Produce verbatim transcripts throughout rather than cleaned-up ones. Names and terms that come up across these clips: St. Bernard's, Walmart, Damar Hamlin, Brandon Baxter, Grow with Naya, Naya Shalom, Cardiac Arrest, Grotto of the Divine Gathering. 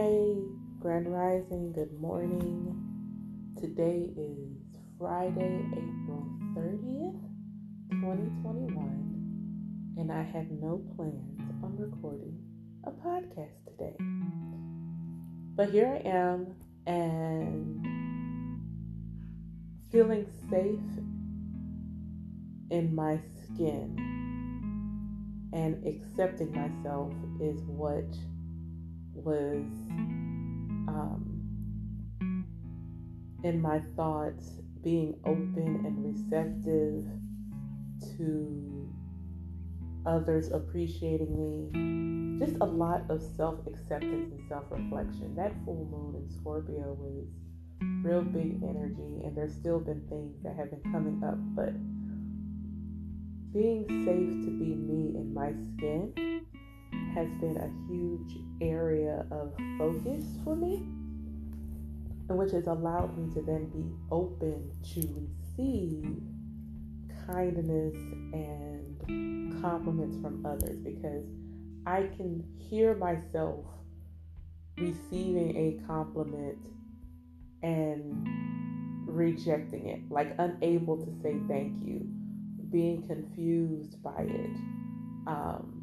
Hey, Grand Rising, good morning. Today is Friday, April thirtieth, twenty twenty-one, and I have no plans on recording a podcast today. But here I am, and feeling safe in my skin and accepting myself is what was um, in my thoughts, being open and receptive to others appreciating me. Just a lot of self-acceptance and self-reflection. That full moon in Scorpio was real big energy, and there's still been things that have been coming up, but being safe to be me in my skin has been a huge area of focus for me, and which has allowed me to then be open to receive kindness and compliments from others, because I can hear myself receiving a compliment and rejecting it, like unable to say thank you, being confused by it. Um,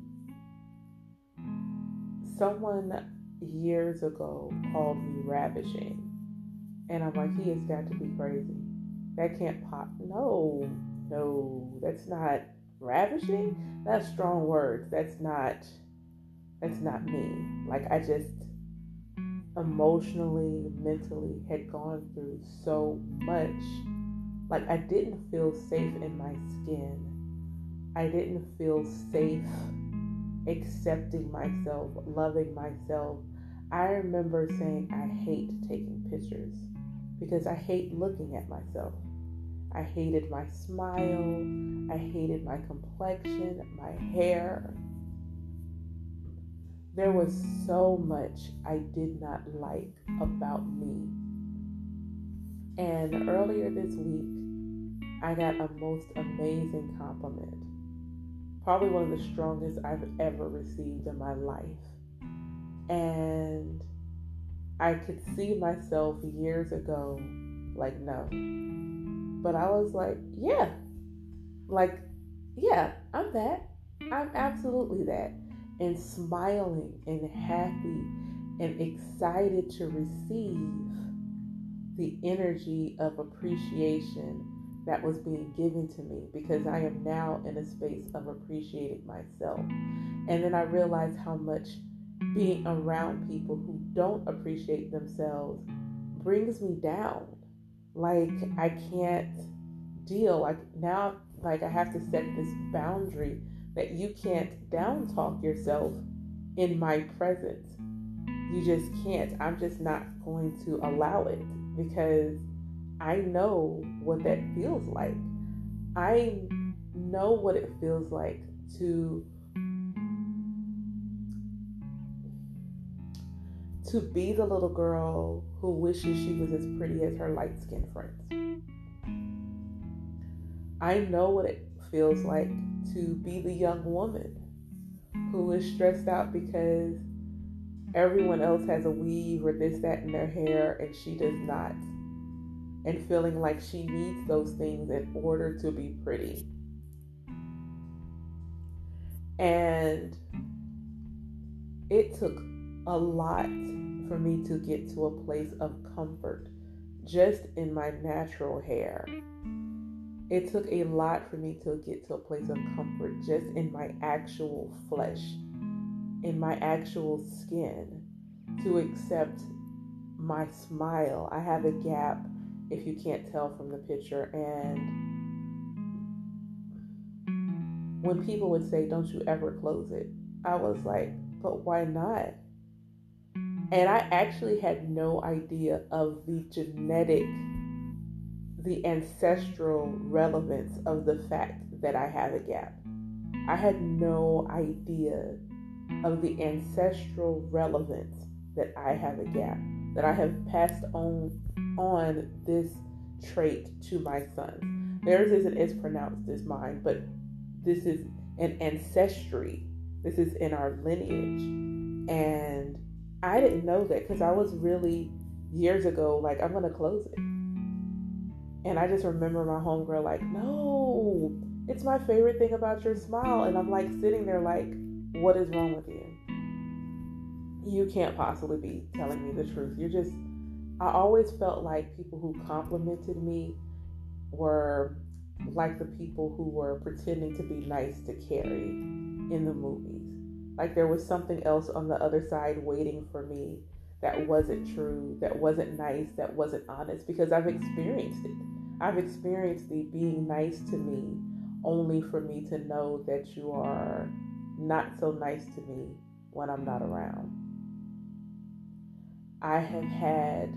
Someone years ago called me ravishing, and I'm like, he has got to be crazy. That can't pop. No, no, that's not ravishing. That's strong words. That's not, that's not me. Like, I just emotionally, mentally had gone through so much. Like, I didn't feel safe in my skin. I didn't feel safe accepting myself, loving myself. I remember saying I hate taking pictures because I hate looking at myself. I hated my smile. I hated my complexion, my hair. There was so much I did not like about me. And earlier this week, I got a most amazing compliment. Probably one of the strongest I've ever received in my life. And I could see myself years ago, like, no. But I was like, yeah. Like, yeah, I'm that. I'm absolutely that. And smiling and happy and excited to receive the energy of appreciation that was being given to me, because I am now in a space of appreciating myself. And then I realized how much being around people who don't appreciate themselves brings me down. Like, I can't deal. Like, now, like, I have to set this boundary that you can't down talk yourself in my presence. You just can't. I'm just not going to allow it, because I know what that feels like. I know what it feels like to to be the little girl who wishes she was as pretty as her light-skinned friends. I know what it feels like to be the young woman who is stressed out because everyone else has a weave or this, that in their hair and she does not, and feeling like she needs those things in order to be pretty. And it took a lot for me to get to a place of comfort just in my natural hair. It took a lot for me to get to a place of comfort just in my actual flesh, in my actual skin, to accept my smile. I have a gap, if you can't tell from the picture. And when people would say, don't you ever close it, I was like, but why not? And I actually had no idea of the genetic, the ancestral relevance of the fact that I have a gap. I had no idea of the ancestral relevance that I have a gap, that I have passed on on this trait to my son. Theirs isn't as pronounced as mine, but this is an ancestry. This is in our lineage. And I didn't know that because I was really, years ago, like, I'm going to close it. And I just remember my homegirl like, no, it's my favorite thing about your smile. And I'm like sitting there like, what is wrong with you? You can't possibly be telling me the truth. You're just, I always felt like people who complimented me were like the people who were pretending to be nice to Carrie in the movies. Like there was something else on the other side waiting for me that wasn't true, that wasn't nice, that wasn't honest, because I've experienced it. I've experienced the being nice to me only for me to know that you are not so nice to me when I'm not around. I have had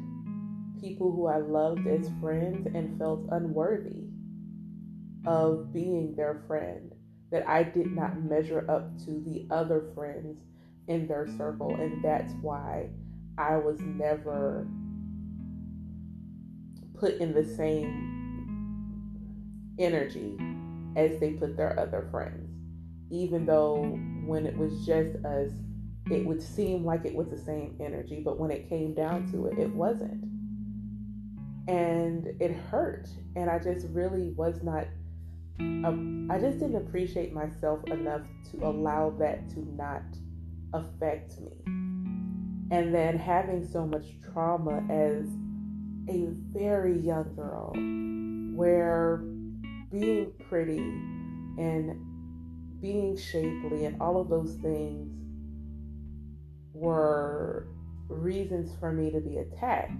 people who I loved as friends and felt unworthy of being their friend, that I did not measure up to the other friends in their circle, and that's why I was never put in the same energy as they put their other friends, even though when it was just us, it would seem like it was the same energy, but when it came down to it, it wasn't. And it hurt, and I just really was not, I just didn't appreciate myself enough to allow that to not affect me. And then having so much trauma as a very young girl, where being pretty and being shapely and all of those things were reasons for me to be attacked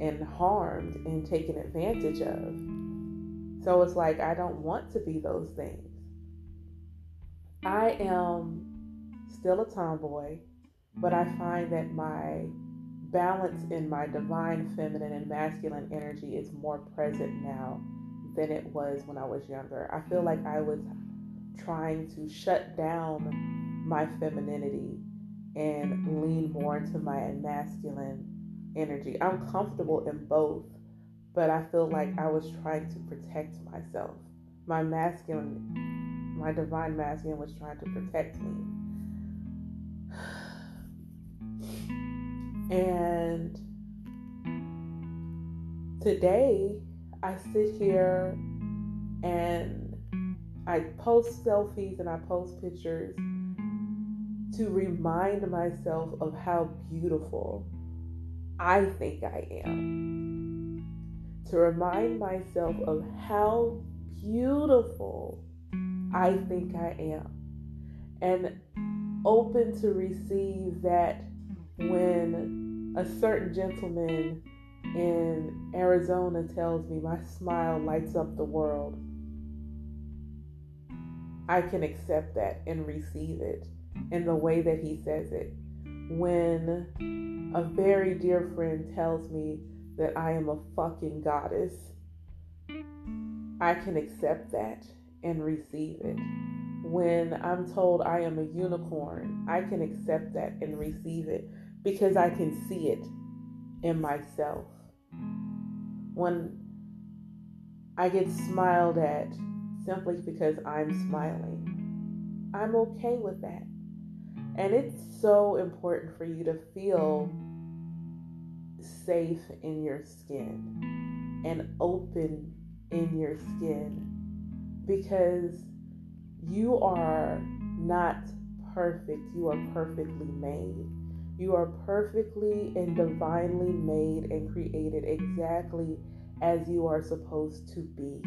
and harmed and taken advantage of. So it's like, I don't want to be those things. I am still a tomboy, but I find that my balance in my divine feminine and masculine energy is more present now than it was when I was younger. I feel like I was trying to shut down my femininity and lean more into my masculine energy. I'm comfortable in both, but I feel like I was trying to protect myself. My masculine, my divine masculine was trying to protect me. And today I sit here and I post selfies and I post pictures to remind myself of how beautiful I think I am. To remind myself of how beautiful I think I am. And open to receive that when a certain gentleman in Arizona tells me my smile lights up the world, I can accept that and receive it in the way that he says it. When a very dear friend tells me that I am a fucking goddess, I can accept that and receive it. When I'm told I am a unicorn, I can accept that and receive it because I can see it in myself. When I get smiled at simply because I'm smiling, I'm okay with that. And it's so important for you to feel safe in your skin and open in your skin, because you are not perfect. You are perfectly made. You are perfectly and divinely made and created exactly as you are supposed to be.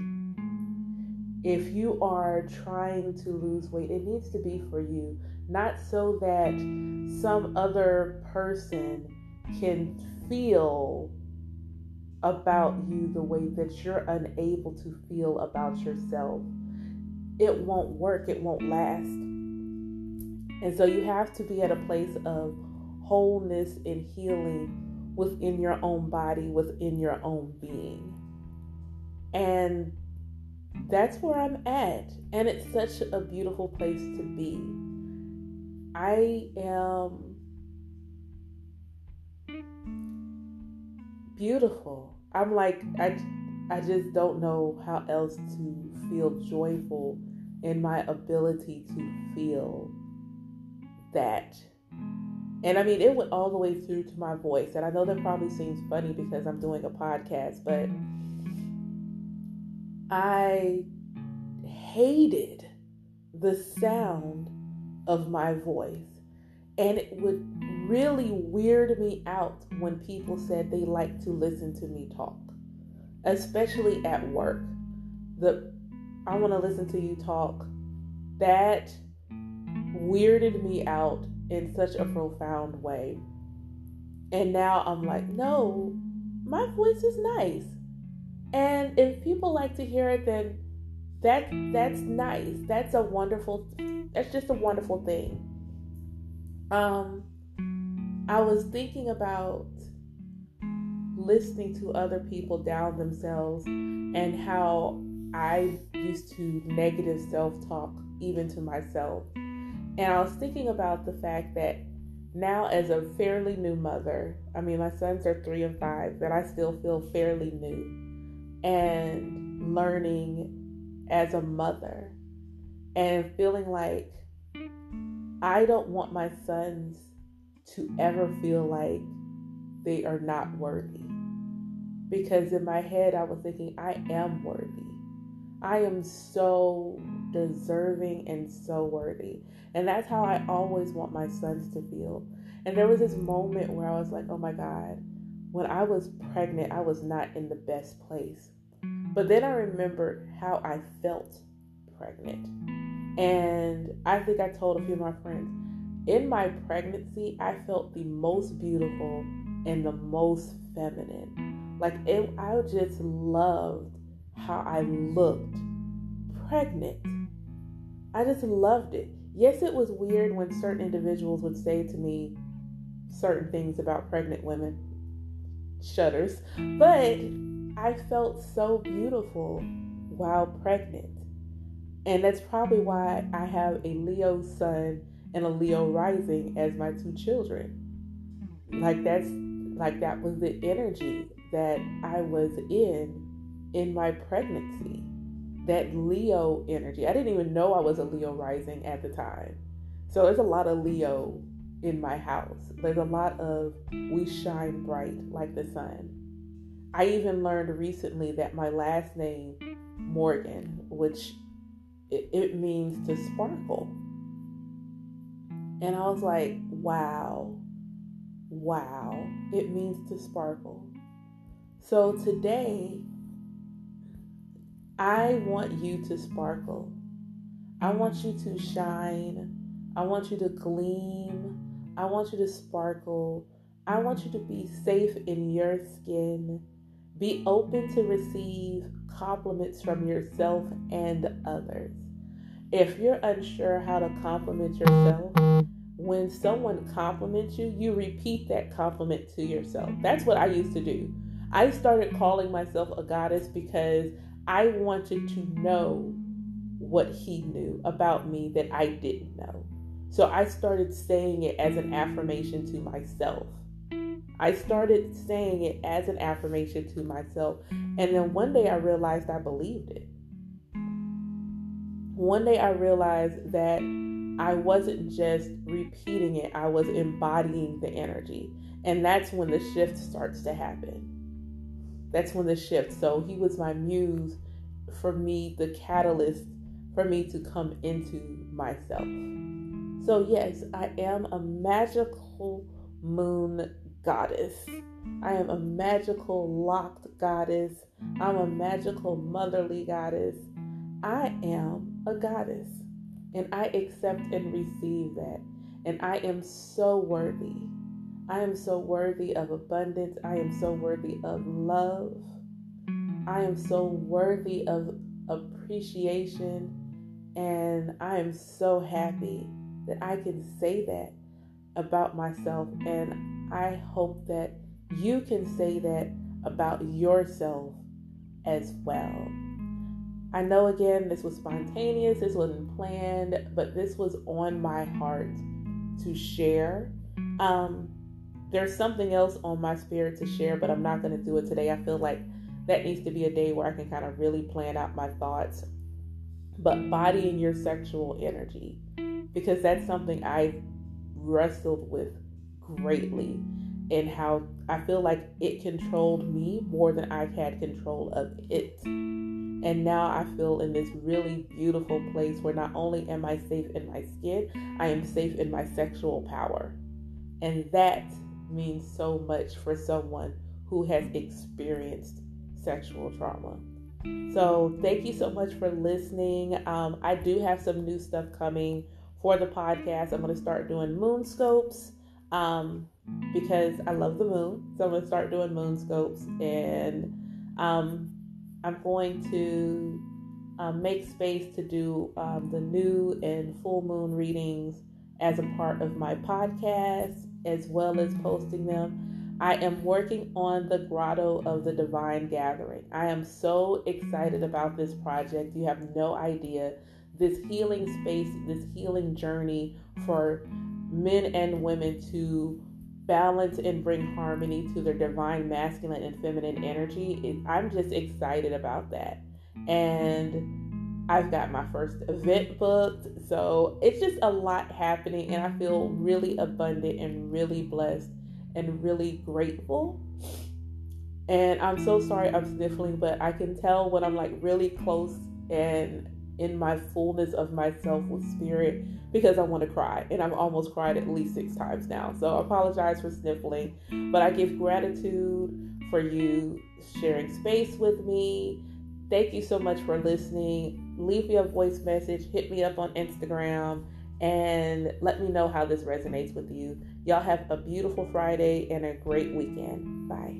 If you are trying to lose weight, it needs to be for you, not so that some other person can feel about you the way that you're unable to feel about yourself. It won't work. It won't last. And so you have to be at a place of wholeness and healing within your own body, within your own being. And that's where I'm at. And it's such a beautiful place to be. I am beautiful. I'm like, I I just don't know how else to feel joyful in my ability to feel that And I mean, it went all the way through to my voice. And I know that probably seems funny because I'm doing a podcast, but I hated the sound of my voice. And it would really weird me out when people said they like to listen to me talk, especially at work. The I want to listen to you talk, that weirded me out in such a profound way. And now I'm like, no, my voice is nice. And if people like to hear it, then that that's nice. That's a wonderful, that's just a wonderful thing. Um, I was thinking about listening to other people down themselves and how I used to negative self-talk even to myself. And I was thinking about the fact that now, as a fairly new mother, I mean, my sons are three and five, but I still feel fairly new and learning as a mother and feeling like I don't want my sons to ever feel like they are not worthy. Because in my head, I was thinking, I am worthy. I am so deserving and so worthy. And that's how I always want my sons to feel. And there was this moment where I was like, oh my God, when I was pregnant, I was not in the best place. But then I remembered how I felt pregnant. And I think I told a few of my friends, in my pregnancy, I felt the most beautiful and the most feminine. Like, it, I just loved how I looked pregnant. I just loved it. Yes, it was weird when certain individuals would say to me certain things about pregnant women. Shudders. But I felt so beautiful while pregnant. And that's probably why I have a Leo sun and a Leo rising as my two children. Like that's, like that was the energy that I was in, in my pregnancy. That Leo energy. I didn't even know I was a Leo rising at the time. So there's a lot of Leo in my house. There's a lot of we shine bright like the sun. I even learned recently that my last name, Morgan, which it means to sparkle. And I was like, wow, wow, it means to sparkle. So today, I want you to sparkle. I want you to shine. I want you to gleam. I want you to sparkle. I want you to be safe in your skin. Be open to receive compliments from yourself and others. If you're unsure how to compliment yourself, when someone compliments you, you repeat that compliment to yourself. That's what I used to do. I started calling myself a goddess because I wanted to know what he knew about me that I didn't know. So I started saying it as an affirmation to myself. I started saying it as an affirmation to myself. And then one day I realized I believed it. One day I realized that I wasn't just repeating it. I was embodying the energy. And that's when the shift starts to happen. That's when the shift. So he was my muse for me, the catalyst for me to come into myself. So yes, I am a magical moon goddess. I am a magical locked goddess. I'm a magical motherly goddess. I am a goddess, and I accept and receive that. And I am so worthy. I am so worthy of abundance. I am so worthy of love. I am so worthy of appreciation. And I am so happy that I can say that about myself, and I hope that you can say that about yourself as well. I know, again, this was spontaneous, this wasn't planned, but this was on my heart to share. Um, there's something else on my spirit to share, but I'm not going to do it today. I feel like that needs to be a day where I can kind of really plan out my thoughts. But bodying your sexual energy, because that's something I wrestled with greatly, and how I feel like it controlled me more than I had control of it. And now I feel in this really beautiful place where not only am I safe in my skin, I am safe in my sexual power. And that means so much for someone who has experienced sexual trauma. So thank you so much for listening. Um, I do have some new stuff coming for the podcast. I'm going to start doing moon scopes um, because I love the moon. So I'm going to start doing moon scopes, and um, I'm going to um, make space to do um, the new and full moon readings as a part of my podcast, as well as posting them. I am working on the Grotto of the Divine Gathering. I am so excited about this project. You have no idea. This healing space, this healing journey for men and women to balance and bring harmony to their divine masculine and feminine energy. I'm just excited about that. And I've got my first event booked. So it's just a lot happening, and I feel really abundant and really blessed and really grateful. And I'm so sorry I'm sniffling, but I can tell when I'm like really close and in my fullness of myself with spirit, because I want to cry, and I've almost cried at least six times now. So I apologize for sniffling, but I give gratitude for you sharing space with me. Thank you so much for listening. Leave me a voice message, hit me up on Instagram, and let me know how this resonates with you. Y'all have a beautiful Friday and a great weekend. Bye.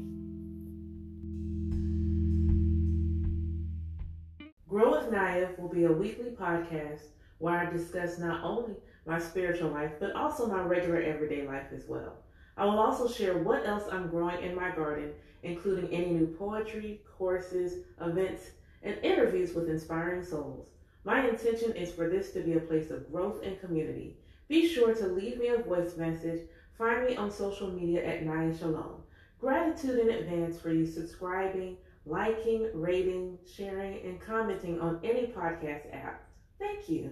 Grow with Naya will be a weekly podcast where I discuss not only my spiritual life, but also my regular everyday life as well. I will also share what else I'm growing in my garden, including any new poetry, courses, events, and interviews with inspiring souls. My intention is for this to be a place of growth and community. Be sure to leave me a voice message. Find me on social media at Naya Shalom. Gratitude in advance for you subscribing, liking, rating, sharing, and commenting on any podcast app. Thank you.